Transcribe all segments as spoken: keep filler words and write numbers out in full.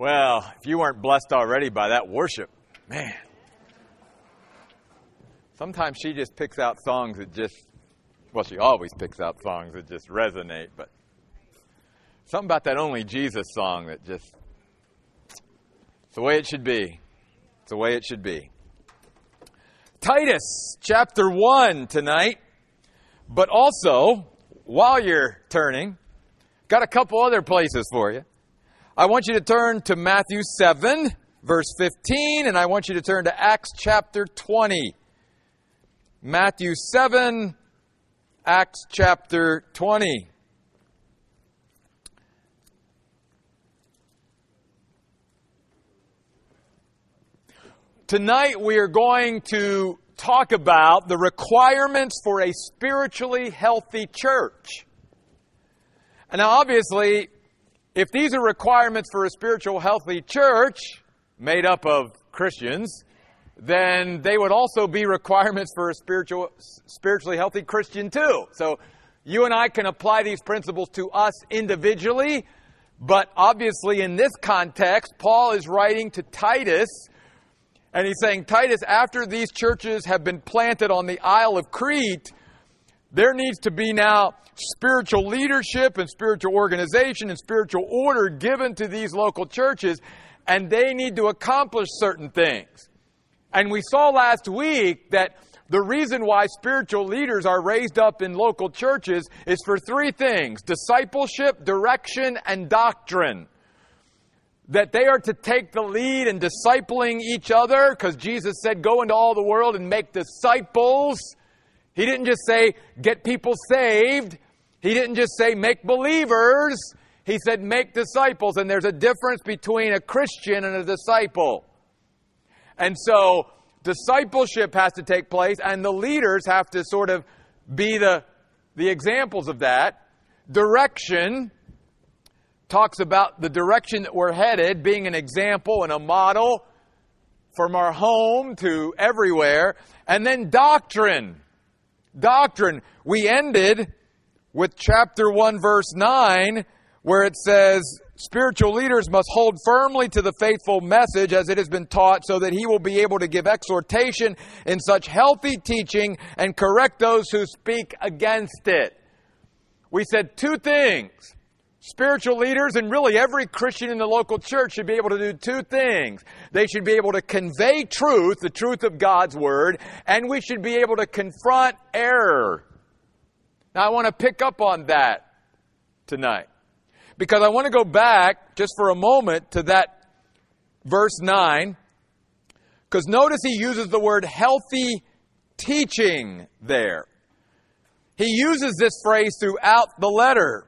Well, if you weren't blessed already by that worship, man. Sometimes she just picks out songs that just, well, she always picks out songs that just resonate, but something about that Only Jesus song that just, it's the way it should be. It's the way it should be. Titus chapter one tonight, but also, while you're turning, got a couple other places for you. I want you to turn to Matthew seven, verse fifteen, and I want you to turn to Acts chapter twenty. Matthew seven, Acts chapter twenty. Tonight we are going to talk about the requirements for a spiritually healthy church. And now obviously, if these are requirements for a spiritual healthy church made up of Christians, then they would also be requirements for a spiritual, spiritually healthy Christian too. So you and I can apply these principles to us individually, but obviously in this context, Paul is writing to Titus, and he's saying, Titus, after these churches have been planted on the Isle of Crete, there needs to be now spiritual leadership and spiritual organization and spiritual order given to these local churches, and they need to accomplish certain things. And we saw last week that the reason why spiritual leaders are raised up in local churches is for three things: discipleship, direction, and doctrine. That they are to take the lead in discipling each other, because Jesus said, go into all the world and make disciples. He didn't just say, get people saved. He didn't just say, make believers. He said, make disciples. And there's a difference between a Christian and a disciple. And so discipleship has to take place, and the leaders have to sort of be the, the examples of that. Direction talks about the direction that we're headed, being an example and a model from our home to everywhere. And then doctrine. Doctrine. We ended with chapter one, verse nine, where it says, spiritual leaders must hold firmly to the faithful message as it has been taught, so that he will be able to give exhortation in such healthy teaching and correct those who speak against it. We said two things. Spiritual leaders, and really every Christian in the local church, should be able to do two things. They should be able to convey truth, the truth of God's Word, and we should be able to confront error. Now, I want to pick up on that tonight, because I want to go back just for a moment to that verse nine. Because notice he uses the word healthy teaching there. He uses this phrase throughout the letter.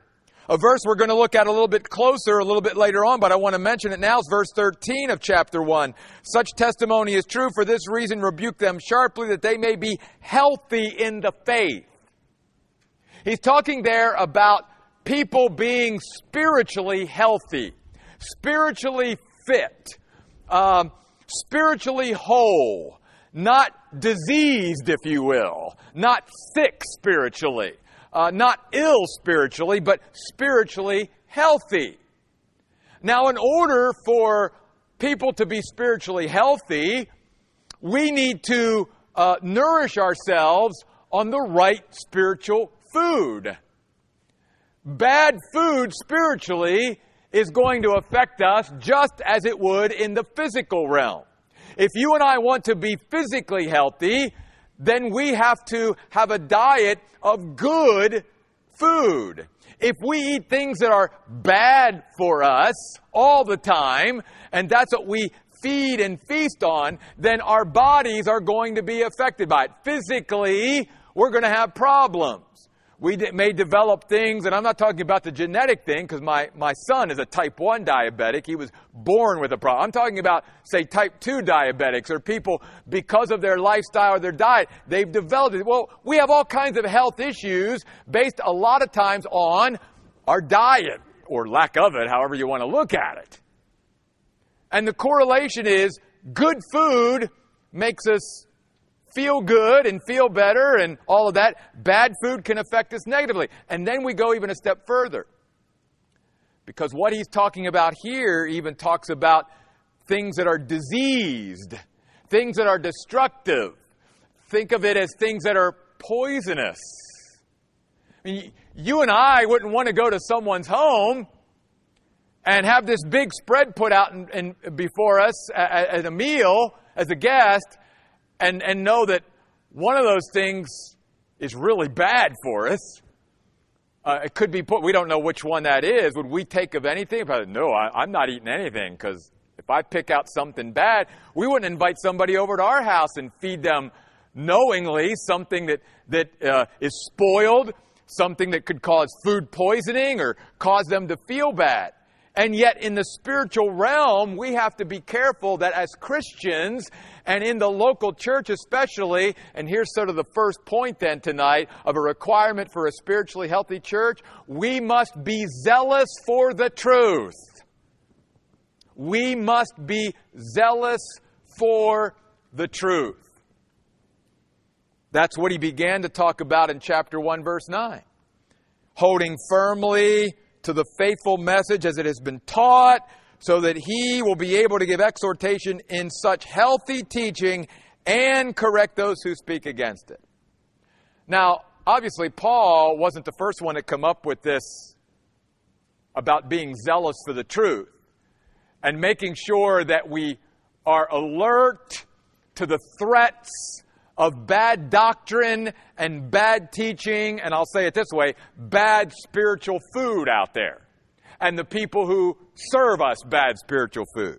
A verse we're going to look at a little bit closer a little bit later on, but I want to mention it now. It's verse thirteen of chapter one. Such testimony is true. For this reason, rebuke them sharply, that they may be healthy in the faith. He's talking there about people being spiritually healthy, spiritually fit, um, spiritually whole, not diseased, if you will, not sick spiritually, uh, not ill spiritually, but spiritually healthy. Now, in order for people to be spiritually healthy, we need to uh, nourish ourselves on the right spiritual food. Bad food spiritually is going to affect us just as it would in the physical realm. If you and I want to be physically healthy, then we have to have a diet of good food. If we eat things that are bad for us all the time, and that's what we feed and feast on, then our bodies are going to be affected by it. Physically, we're going to have problems. We may develop things, and I'm not talking about the genetic thing, because my, my son is a type one diabetic. He was born with a problem. I'm talking about, say, type two diabetics, or people, because of their lifestyle or their diet, they've developed it. Well, we have all kinds of health issues based a lot of times on our diet, or lack of it, however you want to look at it. And the correlation is good food makes us feel good and feel better and all of that. Bad food can affect us negatively. And then we go even a step further, Because what he's talking about here even talks about things that are diseased, things that are destructive. Think of it as things that are poisonous. I mean, you and I wouldn't want to go to someone's home and have this big spread put out in, in, before us at, at a meal as a guest and, and know that one of those things is really bad for us. Uh, it could be put, we don't know which one that is. Would we take of anything? Probably, no, I, I'm not eating anything, because if I pick out something bad, we wouldn't invite somebody over to our house and feed them knowingly something that, that uh, is spoiled, something that could cause food poisoning or cause them to feel bad. And yet in the spiritual realm, we have to be careful that as Christians, and in the local church especially, and here's sort of the first point then tonight of a requirement for a spiritually healthy church, we must be zealous for the truth. We must be zealous for the truth. That's what he began to talk about in chapter one, verse nine. Holding firmly to the faithful message as it has been taught, so that he will be able to give exhortation in such healthy teaching and correct those who speak against it. Now, obviously, Paul wasn't the first one to come up with this about being zealous for the truth and making sure that we are alert to the threats of bad doctrine and bad teaching, and I'll say it this way, bad spiritual food out there, and the people who serve us bad spiritual food.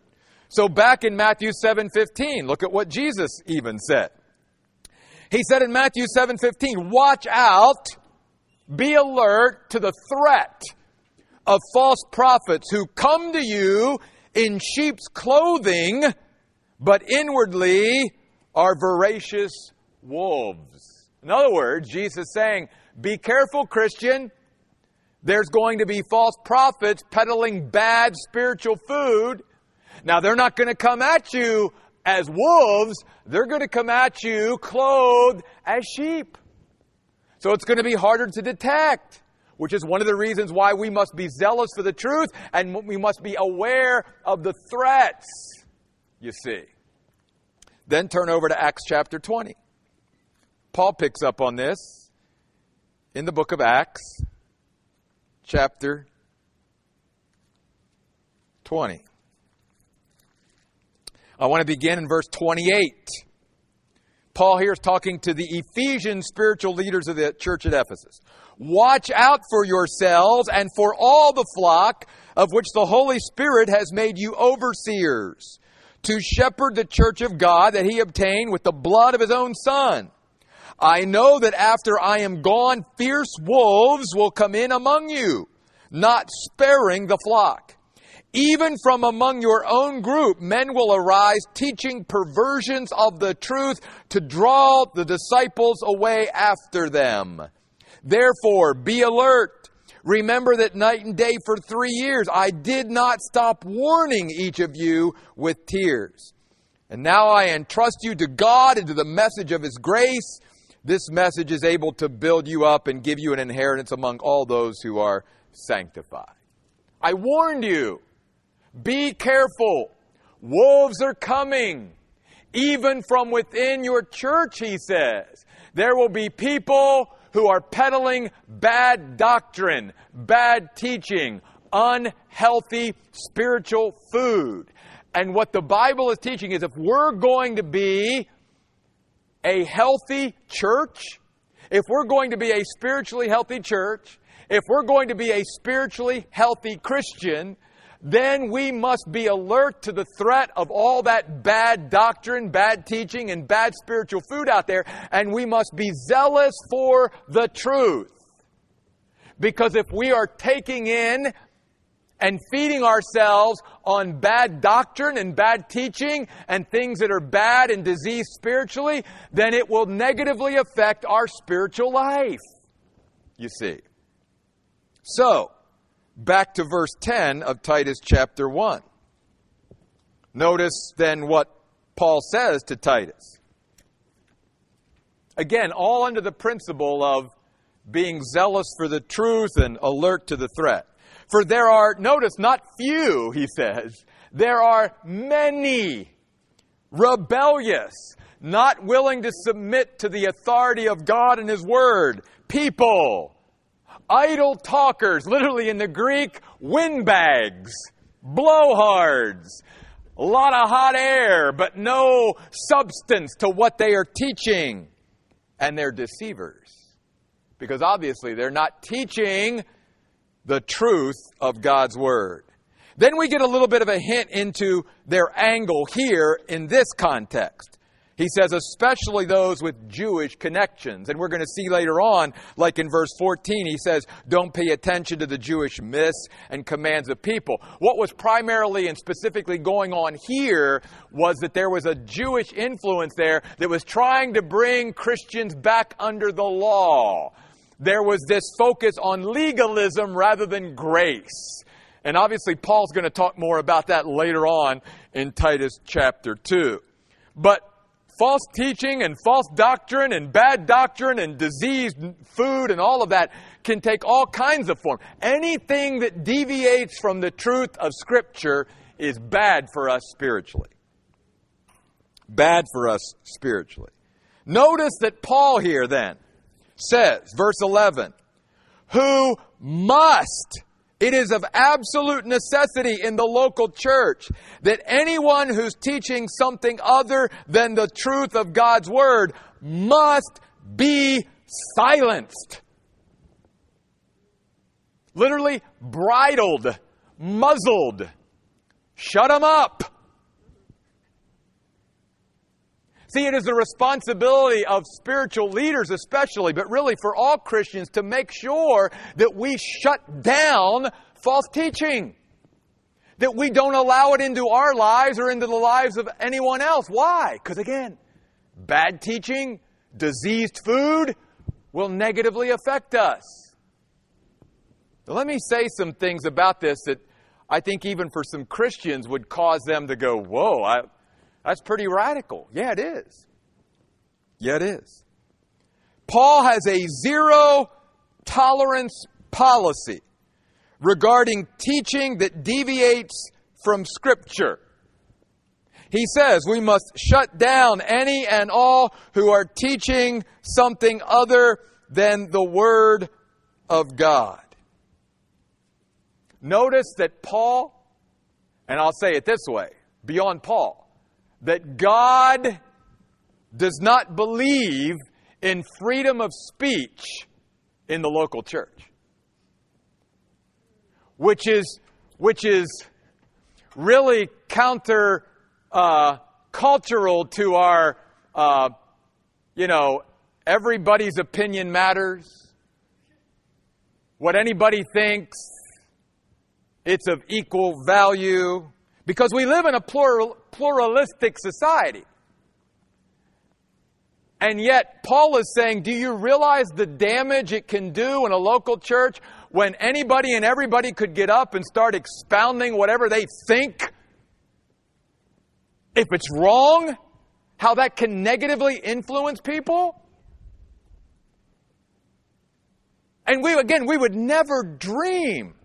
So back in Matthew seven fifteen, look at what Jesus even said. He said in Matthew seven fifteen, watch out, be alert to the threat of false prophets who come to you in sheep's clothing, but inwardly are voracious wolves. In other words, Jesus is saying, be careful, Christian. There's going to be false prophets peddling bad spiritual food. Now, they're not going to come at you as wolves. They're going to come at you clothed as sheep. So it's going to be harder to detect, which is one of the reasons why we must be zealous for the truth, and we must be aware of the threats, you see. Then turn over to Acts chapter twenty. Paul picks up on this in the book of Acts chapter twenty. I want to begin in verse twenty-eight. Paul here is talking to the Ephesian spiritual leaders of the church at Ephesus. Watch out for yourselves and for all the flock of which the Holy Spirit has made you overseers, to shepherd the church of God that he obtained with the blood of his own son. I know that after I am gone, fierce wolves will come in among you, not sparing the flock. Even from among your own group, men will arise, teaching perversions of the truth to draw the disciples away after them. Therefore, be alert. Remember that night and day for three years I did not stop warning each of you with tears. And now I entrust you to God and to the message of His grace. This message is able to build you up and give you an inheritance among all those who are sanctified. I warned you, be careful. Wolves are coming. Even from within your church, he says, there will be people who are peddling bad doctrine, bad teaching, unhealthy spiritual food. And what the Bible is teaching is if we're going to be a healthy church, if we're going to be a spiritually healthy church, if we're going to be a spiritually healthy Christian, then we must be alert to the threat of all that bad doctrine, bad teaching, and bad spiritual food out there, and we must be zealous for the truth. Because if we are taking in and feeding ourselves on bad doctrine and bad teaching and things that are bad and diseased spiritually, then it will negatively affect our spiritual life, you see. So, back to verse ten of Titus chapter one. Notice then what Paul says to Titus. Again, all under the principle of being zealous for the truth and alert to the threat. For there are, notice, not few, he says, there are many rebellious, not willing to submit to the authority of God and His Word, people, idle talkers, literally in the Greek, windbags, blowhards, a lot of hot air, but no substance to what they are teaching. And they're deceivers, because obviously they're not teaching the truth of God's Word. Then we get a little bit of a hint into their angle here in this context. He says, especially those with Jewish connections. And we're going to see later on, like in verse fourteen, he says, don't pay attention to the Jewish myths and commands of people. What was primarily and specifically going on here was that there was a Jewish influence there that was trying to bring Christians back under the law. There was this focus on legalism rather than grace. And obviously, Paul's going to talk more about that later on in Titus chapter two. But false teaching and false doctrine and bad doctrine and diseased food and all of that can take all kinds of form. Anything that deviates from the truth of Scripture is bad for us spiritually. Bad for us spiritually. Notice that Paul here then says, verse eleven, who must, it is of absolute necessity in the local church that anyone who's teaching something other than the truth of God's Word must be silenced. Literally bridled, muzzled. Shut them up. See, it is the responsibility of spiritual leaders especially, but really for all Christians, to make sure that we shut down false teaching, that we don't allow it into our lives or into the lives of anyone else. Why? Because again, bad teaching, diseased food will negatively affect us. Now, let me say some things about this that I think even for some Christians would cause them to go, whoa, I... that's pretty radical. Yeah, it is. Yeah, it is. Paul has a zero-tolerance policy regarding teaching that deviates from Scripture. He says we must shut down any and all who are teaching something other than the Word of God. Notice that Paul, and I'll say it this way, beyond Paul, that God does not believe in freedom of speech in the local church, which is which is really counter uh, cultural to our uh, you know, everybody's opinion matters, what anybody thinks, it's of equal value. Because we live in a plural, pluralistic society. And yet, Paul is saying, do you realize the damage it can do in a local church when anybody and everybody could get up and start expounding whatever they think? If it's wrong, how that can negatively influence people? And we, again, we would never dream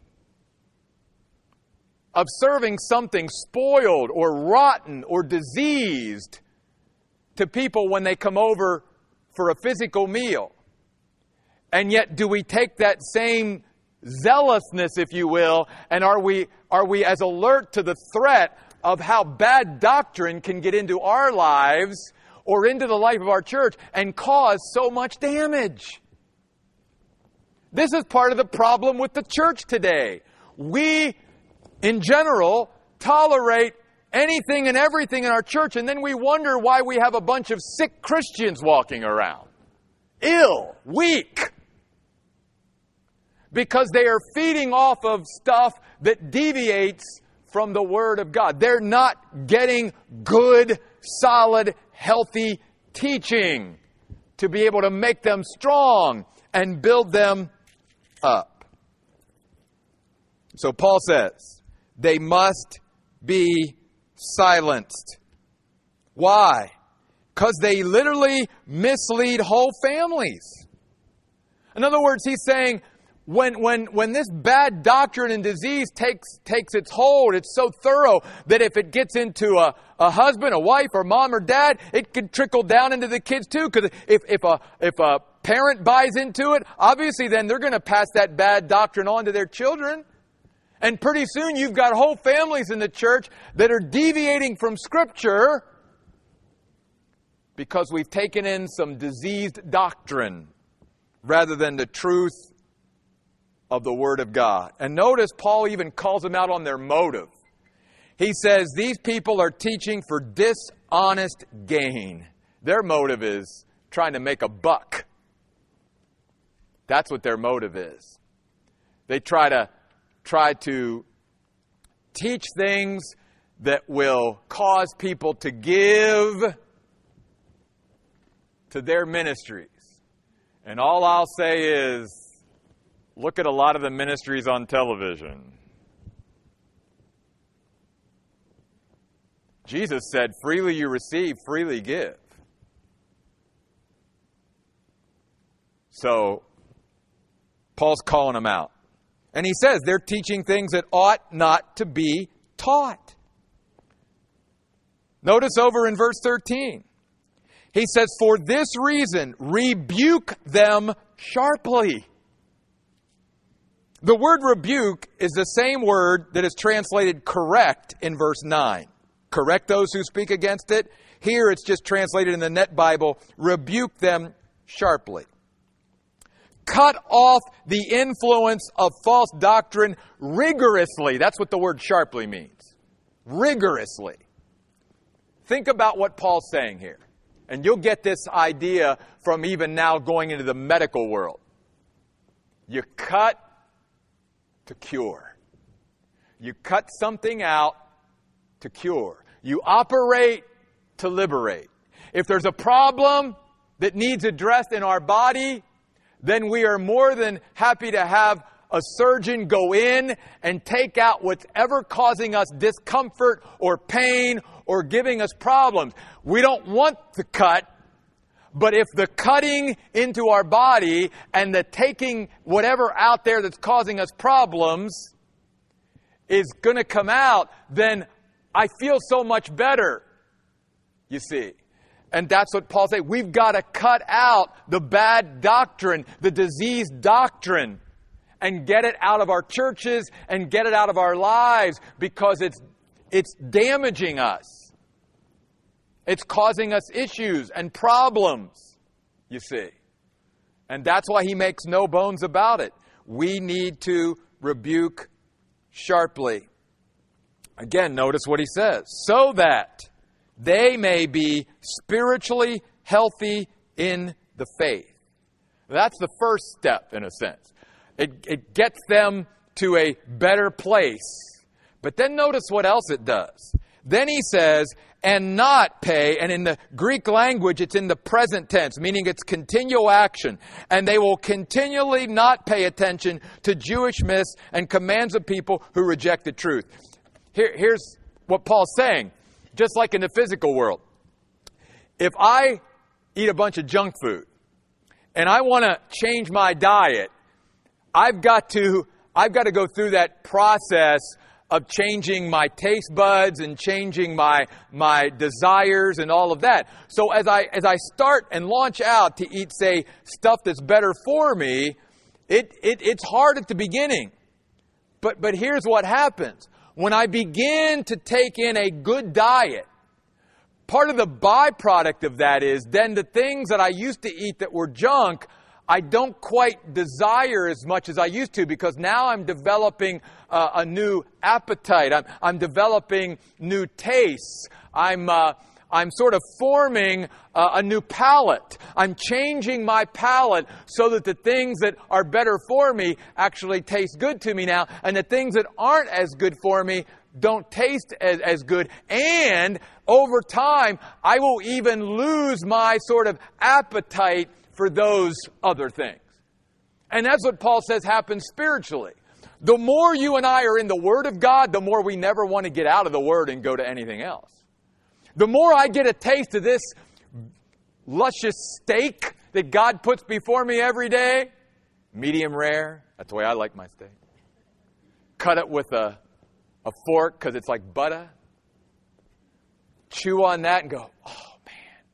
of serving something spoiled or rotten or diseased to people when they come over for a physical meal. And yet, do we take that same zealousness, if you will, and are we, are we as alert to the threat of how bad doctrine can get into our lives or into the life of our church and cause so much damage? This is part of the problem with the church today. We in general, tolerate anything and everything in our church, and then we wonder why we have a bunch of sick Christians walking around. Ill, weak. Because they are feeding off of stuff that deviates from the Word of God. They're not getting good, solid, healthy teaching to be able to make them strong and build them up. So Paul says, they must be silenced. Why? Because they literally mislead whole families. In other words, he's saying When, when, when this bad doctrine and disease takes, takes its hold, it's so thorough that if it gets into a, a husband, a wife, or mom or dad, it can trickle down into the kids too. Because if, if a, if a parent buys into it, obviously then they're going to pass that bad doctrine on to their children. And pretty soon you've got whole families in the church that are deviating from Scripture because we've taken in some diseased doctrine rather than the truth of the Word of God. And notice Paul even calls them out on their motive. He says, these people are teaching for dishonest gain. Their motive is trying to make a buck. That's what their motive is. They try to try to teach things that will cause people to give to their ministries. And all I'll say is, look at a lot of the ministries on television. Jesus said, freely you receive, freely give. So, Paul's calling them out. And he says they're teaching things that ought not to be taught. Notice over in verse thirteen. He says, for this reason, rebuke them sharply. The word rebuke is the same word that is translated correct in verse nine. Correct those who speak against it. Here it's just translated in the Net Bible, rebuke them sharply. Cut off the influence of false doctrine rigorously. That's what the word sharply means. Rigorously. Think about what Paul's saying here. And you'll get this idea from even now going into the medical world. You cut to cure. You cut something out to cure. You operate to liberate. If there's a problem that needs addressed in our body, then we are more than happy to have a surgeon go in and take out what's ever causing us discomfort or pain or giving us problems. We don't want the cut. But if the cutting into our body and the taking whatever out there that's causing us problems is going to come out, then I feel so much better, you see. And that's what Paul said. We've got to cut out the bad doctrine, the disease doctrine, and get it out of our churches and get it out of our lives because it's, it's damaging us. It's causing us issues and problems, you see. And that's why he makes no bones about it. We need to rebuke sharply. Again, notice what he says. So that they may be spiritually healthy in the faith. That's the first step, in a sense. It, it gets them to a better place. But then notice what else it does. Then he says, and not pay, and in the Greek language it's in the present tense, meaning it's continual action. And they will continually not pay attention to Jewish myths and commands of people who reject the truth. Here, here's what Paul's saying, just like in the physical world. If I eat a bunch of junk food and I want to change my diet, I've got to, I've got to go through that process of changing my taste buds and changing my my desires and all of that. So as I as I start and launch out to eat, say, stuff that's better for me, it, it it's hard at the beginning. But but here's what happens. When I begin to take in a good diet, part of the byproduct of that is then the things that I used to eat that were junk, I don't quite desire as much as I used to because now I'm developing uh, a new appetite. I'm, I'm developing new tastes. I'm uh, I'm sort of forming uh, a new palate. I'm changing my palate so that the things that are better for me actually taste good to me now, and the things that aren't as good for me don't taste as, as good. And over time, I will even lose my sort of appetite for those other things. And that's what Paul says happens spiritually. The more you and I are in the Word of God, the more we never want to get out of the Word and go to anything else. The more I get a taste of this luscious steak that God puts before me every day, medium rare, That's the way I like my steak. Cut it with a, a fork because it's like butter. Chew on that and go, oh, man,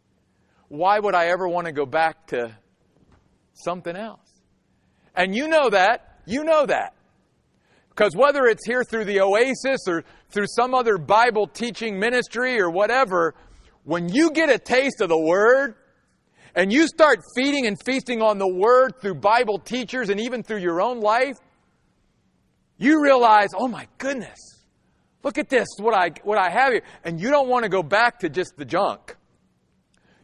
why would I ever want to go back to something else? And you know that. You know that. Because whether it's here through the Oasis or through some other Bible teaching ministry or whatever, when you get a taste of the Word and you start feeding and feasting on the Word through Bible teachers and even through your own life, you realize, oh my goodness, look at this, what I what I have here. And you don't want to go back to just the junk.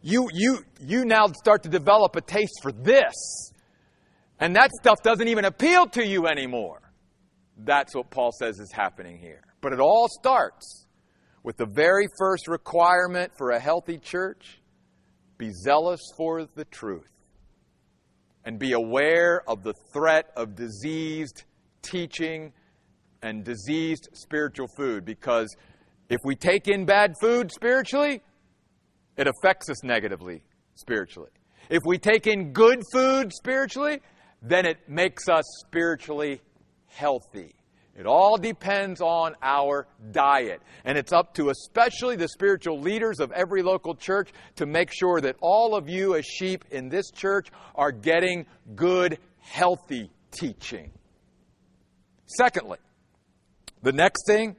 You, you, you now start to develop a taste for this. And that stuff doesn't even appeal to you anymore. That's what Paul says is happening here. But it all starts with the very first requirement for a healthy church. Be zealous for the truth. And be aware of the threat of diseased teaching and diseased spiritual food. Because if we take in bad food spiritually, it affects us negatively spiritually. If we take in good food spiritually, then it makes us spiritually healthy. It all depends on our diet. And it's up to especially the spiritual leaders of every local church to make sure that all of you as sheep in this church are getting good, healthy teaching. Secondly, the next thing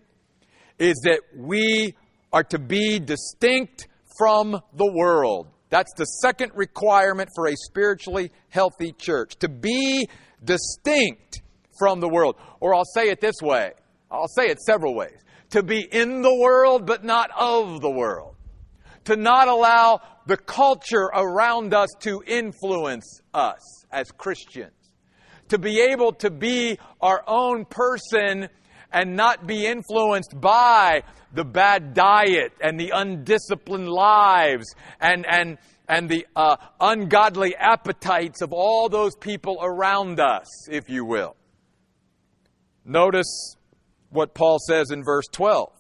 is that we are to be distinct from the world. That's the second requirement for a spiritually healthy church. To be distinct from the world. Or I'll say it this way. I'll say it several ways. To be in the world, but not of the world. To not allow the culture around us to influence us as Christians. To be able to be our own person and not be influenced by the bad diet and the undisciplined lives and, and, and the uh, ungodly appetites of all those people around us, if you will. Notice what Paul says in verse twelve.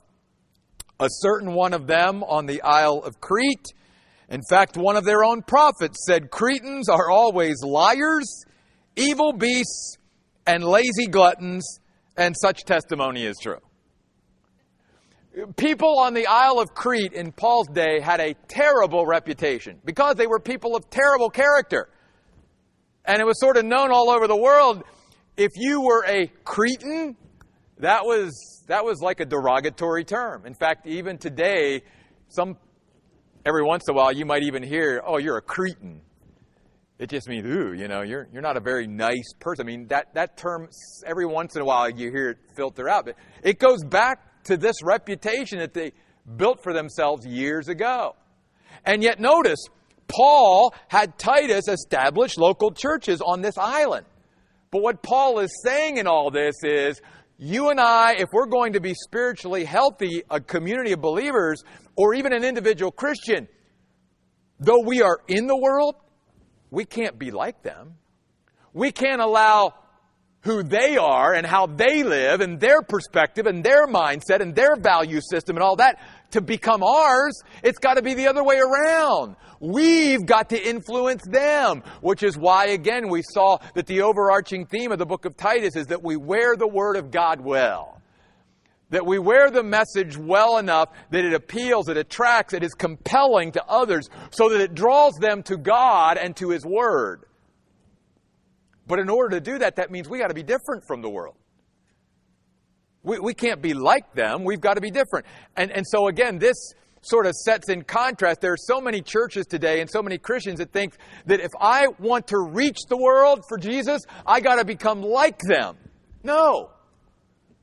A certain one of them on the Isle of Crete, in fact, one of their own prophets said, Cretans are always liars, evil beasts, and lazy gluttons, and such testimony is true. People on the Isle of Crete in Paul's day had a terrible reputation because they were people of terrible character. And it was sort of known all over the world. If you were a Cretan, that was that was like a derogatory term. In fact, even today, some every once in a while you might even hear, "Oh, you're a Cretan." It just means, "Ooh, you know, you're you're not a very nice person." I mean, that that term every once in a while you hear it filter out, but it goes back to this reputation that they built for themselves years ago. And yet, notice Paul had Titus establish local churches on this island. But what Paul is saying in all this is, you and I, if we're going to be spiritually healthy, a community of believers, or even an individual Christian, though we are in the world, we can't be like them. We can't allow who they are and how they live and their perspective and their mindset and their value system and all that to become ours. It's got to be the other way around. We've got to influence them, which is why, again, we saw that the overarching theme of the book of Titus is that we wear the Word of God well, that we wear the message well enough that it appeals, it attracts, it is compelling to others so that it draws them to God and to His Word. But in order to do that, that means we got to be different from the world. We, we can't be like them. We've got to be different. And, and so, again, this sort of sets in contrast. There are so many churches today and so many Christians that think that if I want to reach the world for Jesus, I got to become like them. No.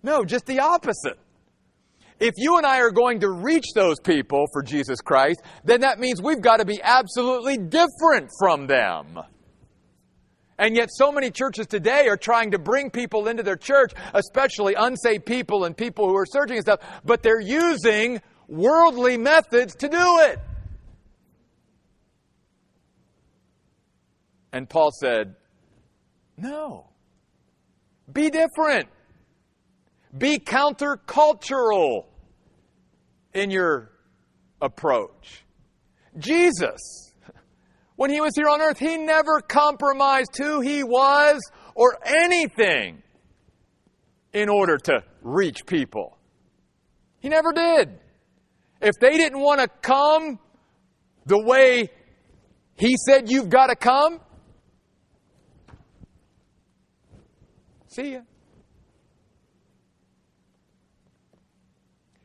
No, just the opposite. If you and I are going to reach those people for Jesus Christ, then that means we've got to be absolutely different from them. And yet so many churches today are trying to bring people into their church, especially unsaved people and people who are searching and stuff, but they're using worldly methods to do it. And Paul said, no, be different. Be countercultural in your approach. Jesus, when He was here on earth, He never compromised who He was or anything in order to reach people. He never did. If they didn't want to come the way he said you've got to come, see ya.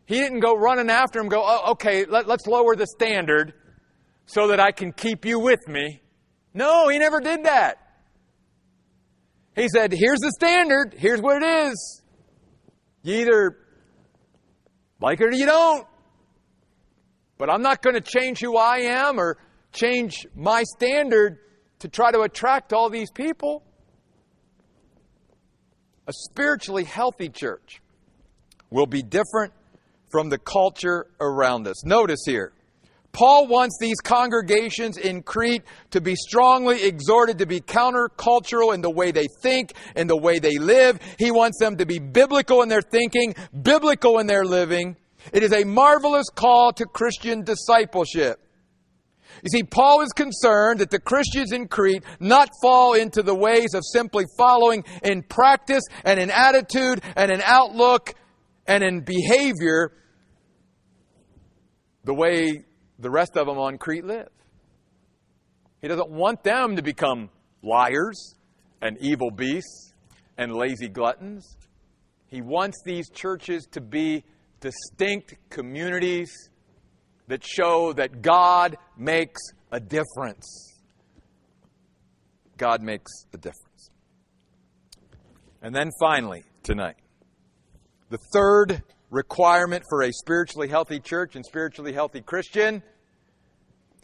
He didn't go running after him, go, oh, okay, let, let's lower the standard so that I can keep you with me. No, he never did that. He said, here's the standard. Here's what it is. You either like it or you don't. But I'm not going to change who I am or change my standard to try to attract all these people. A spiritually healthy church will be different from the culture around us. Notice here, Paul wants these congregations in Crete to be strongly exhorted to be countercultural in the way they think and the way they live. He wants them to be biblical in their thinking, biblical in their living. It is a marvelous call to Christian discipleship. You see, Paul is concerned that the Christians in Crete not fall into the ways of simply following in practice and in attitude and in outlook and in behavior the way the rest of them on Crete live. He doesn't want them to become liars and evil beasts and lazy gluttons. He wants these churches to be distinct communities that show that God makes a difference. God makes a difference. And then finally, tonight, the third requirement for a spiritually healthy church and spiritually healthy Christian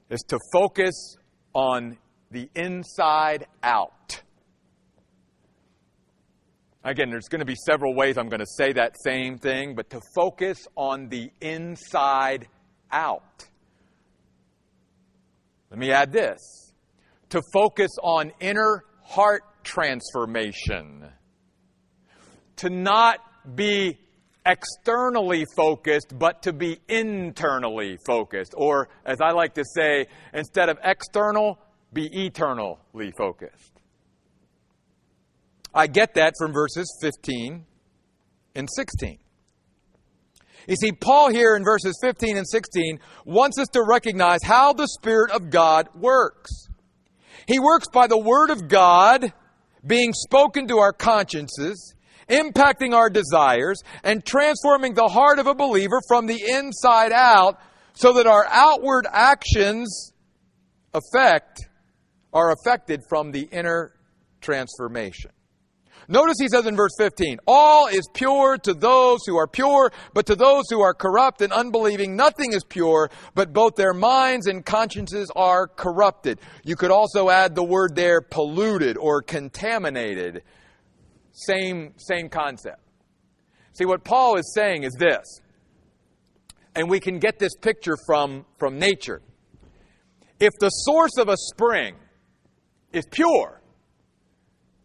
is to focus on the inside out. Again, there's going to be several ways I'm going to say that same thing, but to focus on the inside out. Let me add this. To focus on inner heart transformation. To not be externally focused, but to be internally focused. Or, as I like to say, instead of external, be eternally focused. I get that from verses fifteen and sixteen. You see, Paul here in verses fifteen and sixteen wants us to recognize how the Spirit of God works. He works by the Word of God being spoken to our consciences, impacting our desires, and transforming the heart of a believer from the inside out so that our outward actions affect, are affected from the inner transformation. Notice he says in verse fifteen, all is pure to those who are pure, but to those who are corrupt and unbelieving, nothing is pure, but both their minds and consciences are corrupted. You could also add the word there, polluted or contaminated. Same, same concept. See, what Paul is saying is this, and we can get this picture from, from nature. If the source of a spring is pure,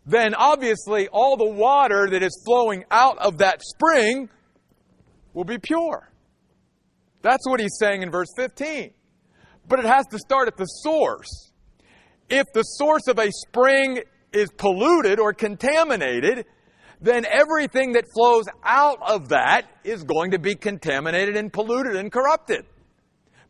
then obviously all the water that is flowing out of that spring will be pure. That's what he's saying in verse fifteen. But it has to start at the source. If the source of a spring is polluted or contaminated, then everything that flows out of that is going to be contaminated and polluted and corrupted.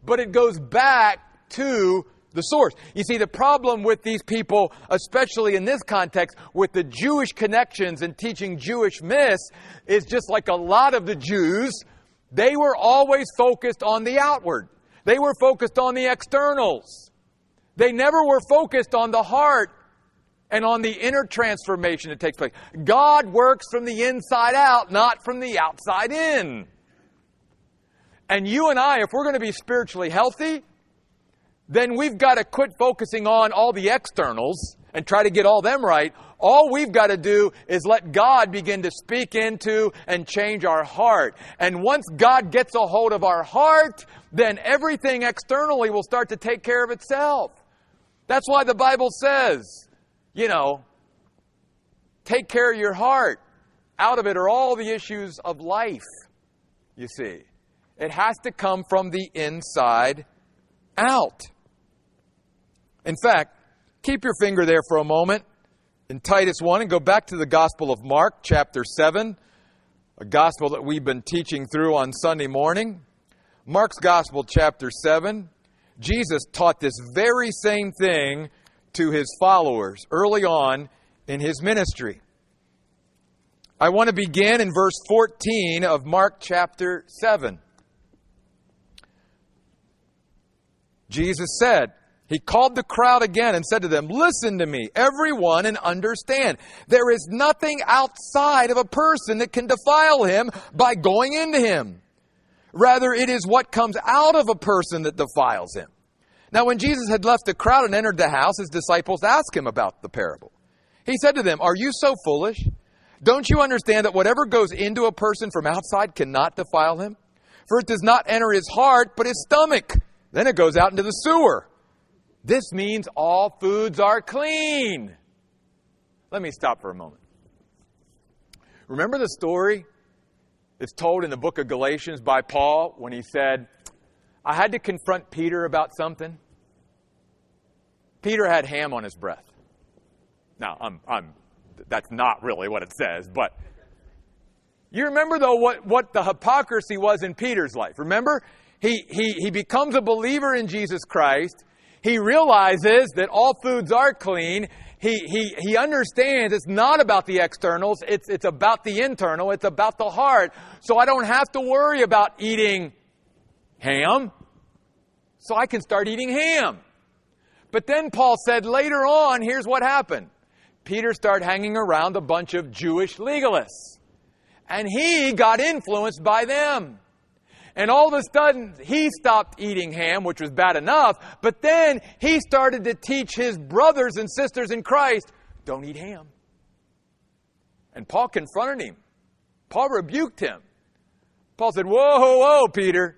But it goes back to the source. You see, the problem with these people, especially in this context, with the Jewish connections and teaching Jewish myths, is just like a lot of the Jews, they were always focused on the outward. They were focused on the externals. They never were focused on the heart and on the inner transformation that takes place. God works from the inside out, not from the outside in. And you and I, if we're going to be spiritually healthy, then we've got to quit focusing on all the externals and try to get all them right. All we've got to do is let God begin to speak into and change our heart. And once God gets a hold of our heart, then everything externally will start to take care of itself. That's why the Bible says, you know, take care of your heart. Out of it are all the issues of life, you see. It has to come from the inside out. In fact, keep your finger there for a moment in Titus one and go back to the Gospel of Mark, chapter seven, a gospel that we've been teaching through on Sunday morning. Mark's Gospel, chapter seven, Jesus taught this very same thing to his followers early on in his ministry. I want to begin in verse fourteen of Mark chapter seven. Jesus said, He called the crowd again and said to them, Listen to me, everyone, and understand. There is nothing outside of a person that can defile him by going into him. Rather, it is what comes out of a person that defiles him. Now, when Jesus had left the crowd and entered the house, his disciples asked him about the parable. He said to them, Are you so foolish? Don't you understand that whatever goes into a person from outside cannot defile him? For it does not enter his heart, but his stomach. Then it goes out into the sewer. This means all foods are clean. Let me stop for a moment. Remember the story that's told in the book of Galatians by Paul when he said, I had to confront Peter about something. Peter had ham on his breath. Now, I'm, I'm, that's not really what it says, but you remember, though, what, what the hypocrisy was in Peter's life. Remember, he, he, he becomes a believer in Jesus Christ. He realizes that all foods are clean. He, he, he understands it's not about the externals. It's, it's about the internal. It's about the heart. So I don't have to worry about eating ham. So I can start eating ham. But then Paul said later on, here's what happened. Peter started hanging around a bunch of Jewish legalists. And he got influenced by them. And all of a sudden, he stopped eating ham, which was bad enough. But then he started to teach his brothers and sisters in Christ, don't eat ham. And Paul confronted him. Paul rebuked him. Paul said, whoa, whoa, whoa, Peter.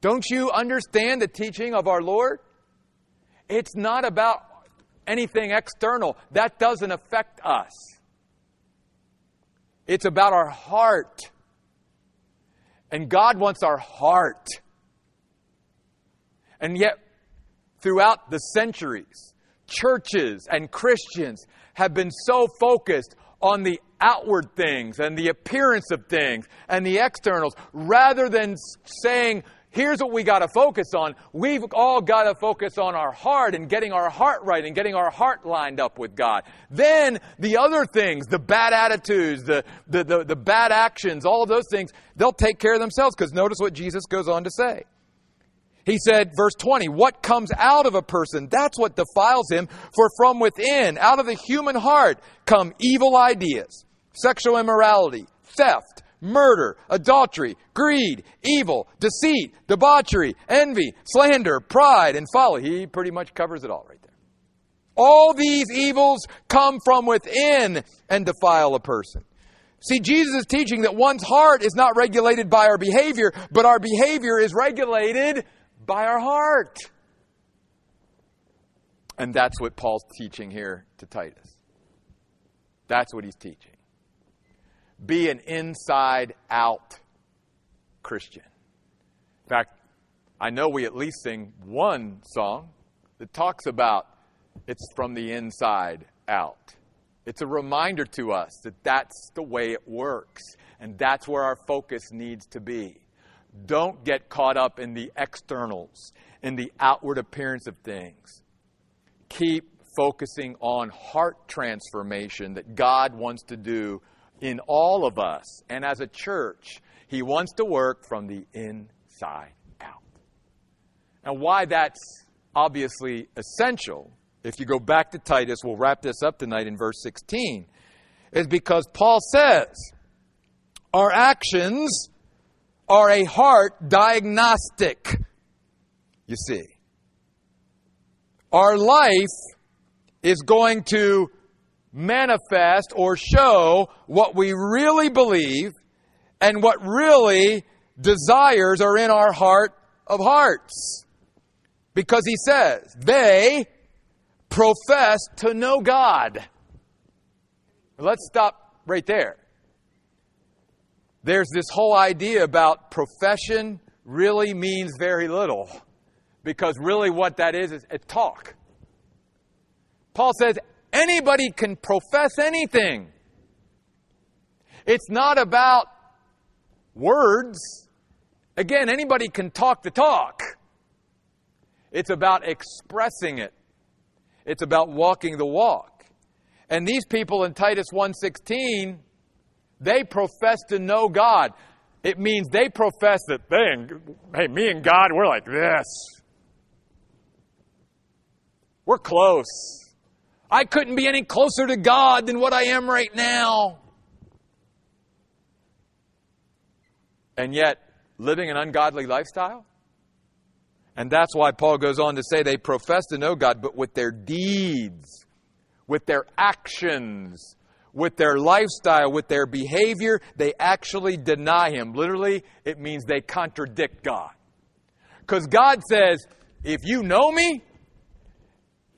Don't you understand the teaching of our Lord? It's not about anything external. That doesn't affect us. It's about our heart. And God wants our heart. And yet, throughout the centuries, churches and Christians have been so focused on the outward things and the appearance of things and the externals, rather than saying, here's what we got to focus on. We've all got to focus on our heart and getting our heart right and getting our heart lined up with God. Then the other things, the bad attitudes, the, the, the, the bad actions, all of those things, they'll take care of themselves, because notice what Jesus goes on to say. He said, verse twenty, what comes out of a person, that's what defiles him, for from within, out of the human heart, come evil ideas, sexual immorality, theft, murder, adultery, greed, evil, deceit, debauchery, envy, slander, pride, and folly. He pretty much covers it all right there. All these evils come from within and defile a person. See, Jesus is teaching that one's heart is not regulated by our behavior, but our behavior is regulated by our heart. And that's what Paul's teaching here to Titus. That's what he's teaching. Be an inside-out Christian. In fact, I know we at least sing one song that talks about it's from the inside out. It's a reminder to us that that's the way it works, and that's where our focus needs to be. Don't get caught up in the externals, in the outward appearance of things. Keep focusing on heart transformation that God wants to do in all of us, and as a church, He wants to work from the inside out. Now, why that's obviously essential, if you go back to Titus, we'll wrap this up tonight in verse sixteen, is because Paul says, our actions are a heart diagnostic, you see. Our life is going to manifest or show what we really believe and what really desires are in our heart of hearts. Because he says, they profess to know God. Let's stop right there. There's this whole idea about profession really means very little. Because really what that is, is a talk. Paul says, Anybody can profess anything. It's not about words. Again, anybody can talk the talk. It's about expressing it. It's about walking the walk. And these people in Titus one sixteen, they profess to know God. It means they profess that they and, hey, me and God, we're like this. We're close. I couldn't be any closer to God than what I am right now. And yet, living an ungodly lifestyle? And that's why Paul goes on to say they profess to know God, but with their deeds, with their actions, with their lifestyle, with their behavior, they actually deny Him. Literally, it means they contradict God. Because God says, if you know me,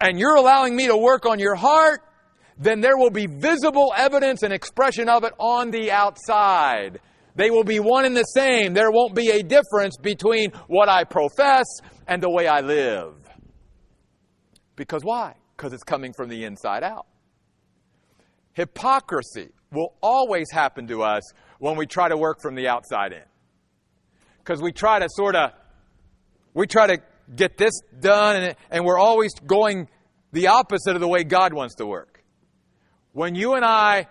and you're allowing me to work on your heart, then there will be visible evidence and expression of it on the outside. They will be one and the same. There won't be a difference between what I profess and the way I live. Because why? Because it's coming from the inside out. Hypocrisy will always happen to us when we try to work from the outside in. Because we try to sort of, we try to get this done, and, and we're always going the opposite of the way God wants to work. When you and I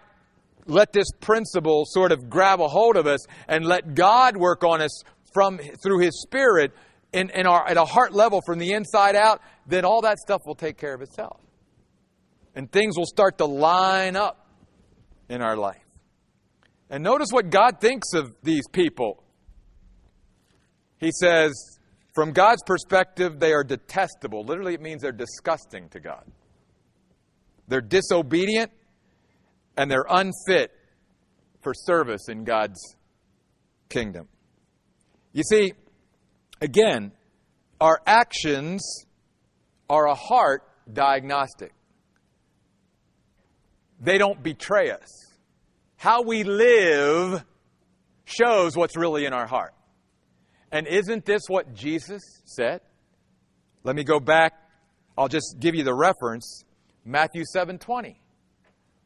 let this principle sort of grab a hold of us and let God work on us from through His Spirit in, in our, at a heart level from the inside out, then all that stuff will take care of itself. And things will start to line up in our life. And notice what God thinks of these people. He says, from God's perspective, they are detestable. Literally, it means they're disgusting to God. They're disobedient, and they're unfit for service in God's kingdom. You see, again, our actions are a heart diagnostic. They don't betray us. How we live shows what's really in our heart. And isn't this what Jesus said? Let me go back. I'll just give you the reference. Matthew seven twenty.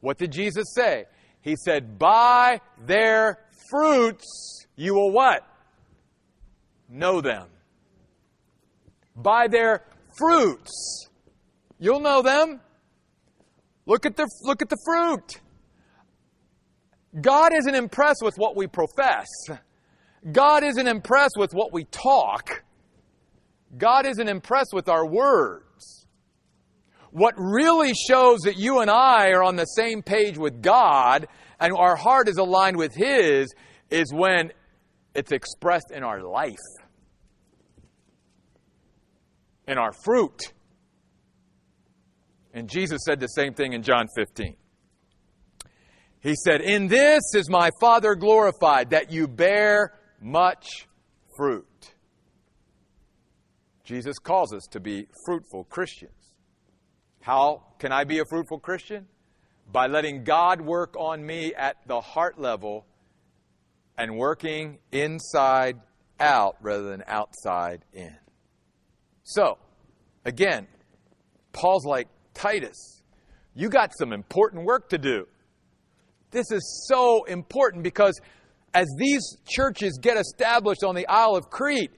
What did Jesus say? He said, by their fruits you will what? Know them. By their fruits. You'll know them. Look at the, look at the fruit. God isn't impressed with what we profess. God isn't impressed with what we talk. God isn't impressed with our words. What really shows that you and I are on the same page with God and our heart is aligned with His is when it's expressed in our life, in our fruit. And Jesus said the same thing in John fifteen. He said, in this is my Father glorified, that you bear much fruit. Jesus calls us to be fruitful Christians. How can I be a fruitful Christian? By letting God work on me at the heart level and working inside out rather than outside in. So, again, Paul's like, Titus, you got some important work to do. This is so important because as these churches get established on the Isle of Crete,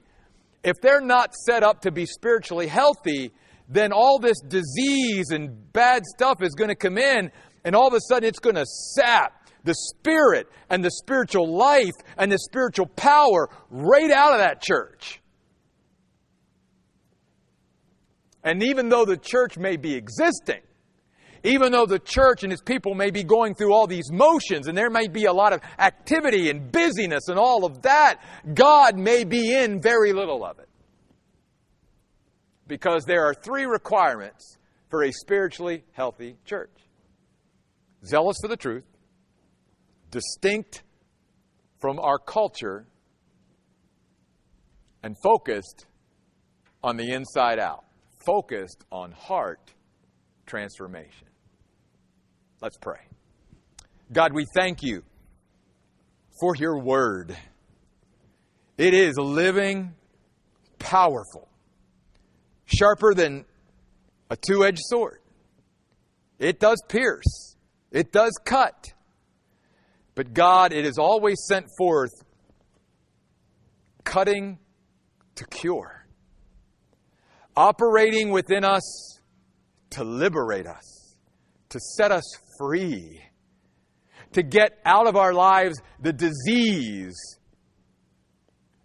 if they're not set up to be spiritually healthy, then all this disease and bad stuff is going to come in, and all of a sudden it's going to sap the spirit and the spiritual life and the spiritual power right out of that church. And even though the church may be existing, even though the church and its people may be going through all these motions and there may be a lot of activity and busyness and all of that, God may be in very little of it. Because there are three requirements for a spiritually healthy church. Zealous for the truth, distinct from our culture, and focused on the inside out. Focused on heart transformation. Let's pray. God, we thank you for your word. It is living, powerful, sharper than a two-edged sword, It does pierce. It does cut. But God, it is always sent forth cutting to cure, operating within us to liberate us, to set us free, to get out of our lives the disease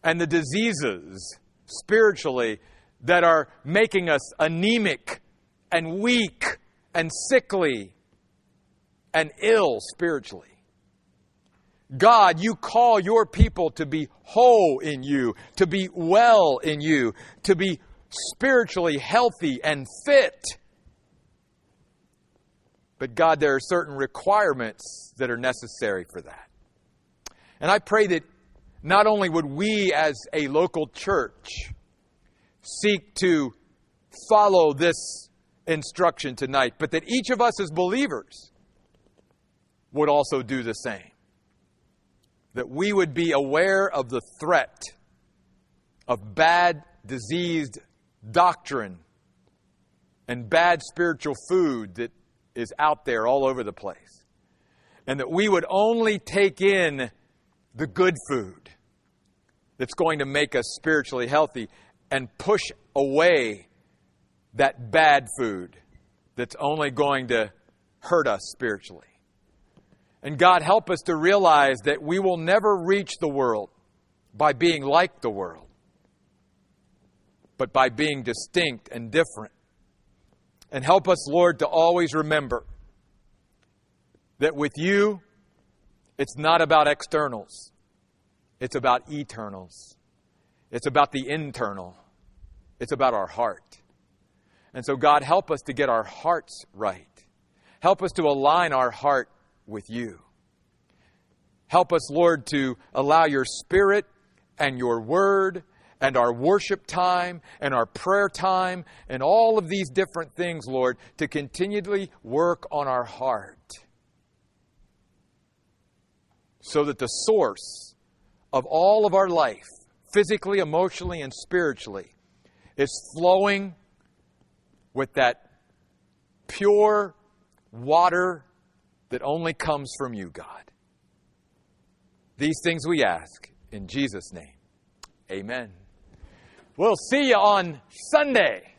and the diseases spiritually that are making us anemic and weak and sickly and ill spiritually. God, you call your people to be whole in you, to be well in you, to be spiritually healthy and fit. But God, there are certain requirements that are necessary for that. And I pray that not only would we as a local church seek to follow this instruction tonight, but that each of us as believers would also do the same. That we would be aware of the threat of bad, diseased doctrine and bad spiritual food that is out there all over the place. And that we would only take in the good food that's going to make us spiritually healthy and push away that bad food that's only going to hurt us spiritually. And God, help us to realize that we will never reach the world by being like the world, but by being distinct and different. And help us, Lord, to always remember that with you, it's not about externals. It's about eternals. It's about the internal. It's about our heart. And so, God, help us to get our hearts right. Help us to align our heart with you. Help us, Lord, to allow your Spirit and your Word and our worship time and our prayer time and all of these different things, Lord, to continually work on our heart so that the source of all of our life, physically, emotionally, and spiritually, is flowing with that pure water that only comes from you, God. These things we ask in Jesus' name. Amen. We'll see you on Sunday.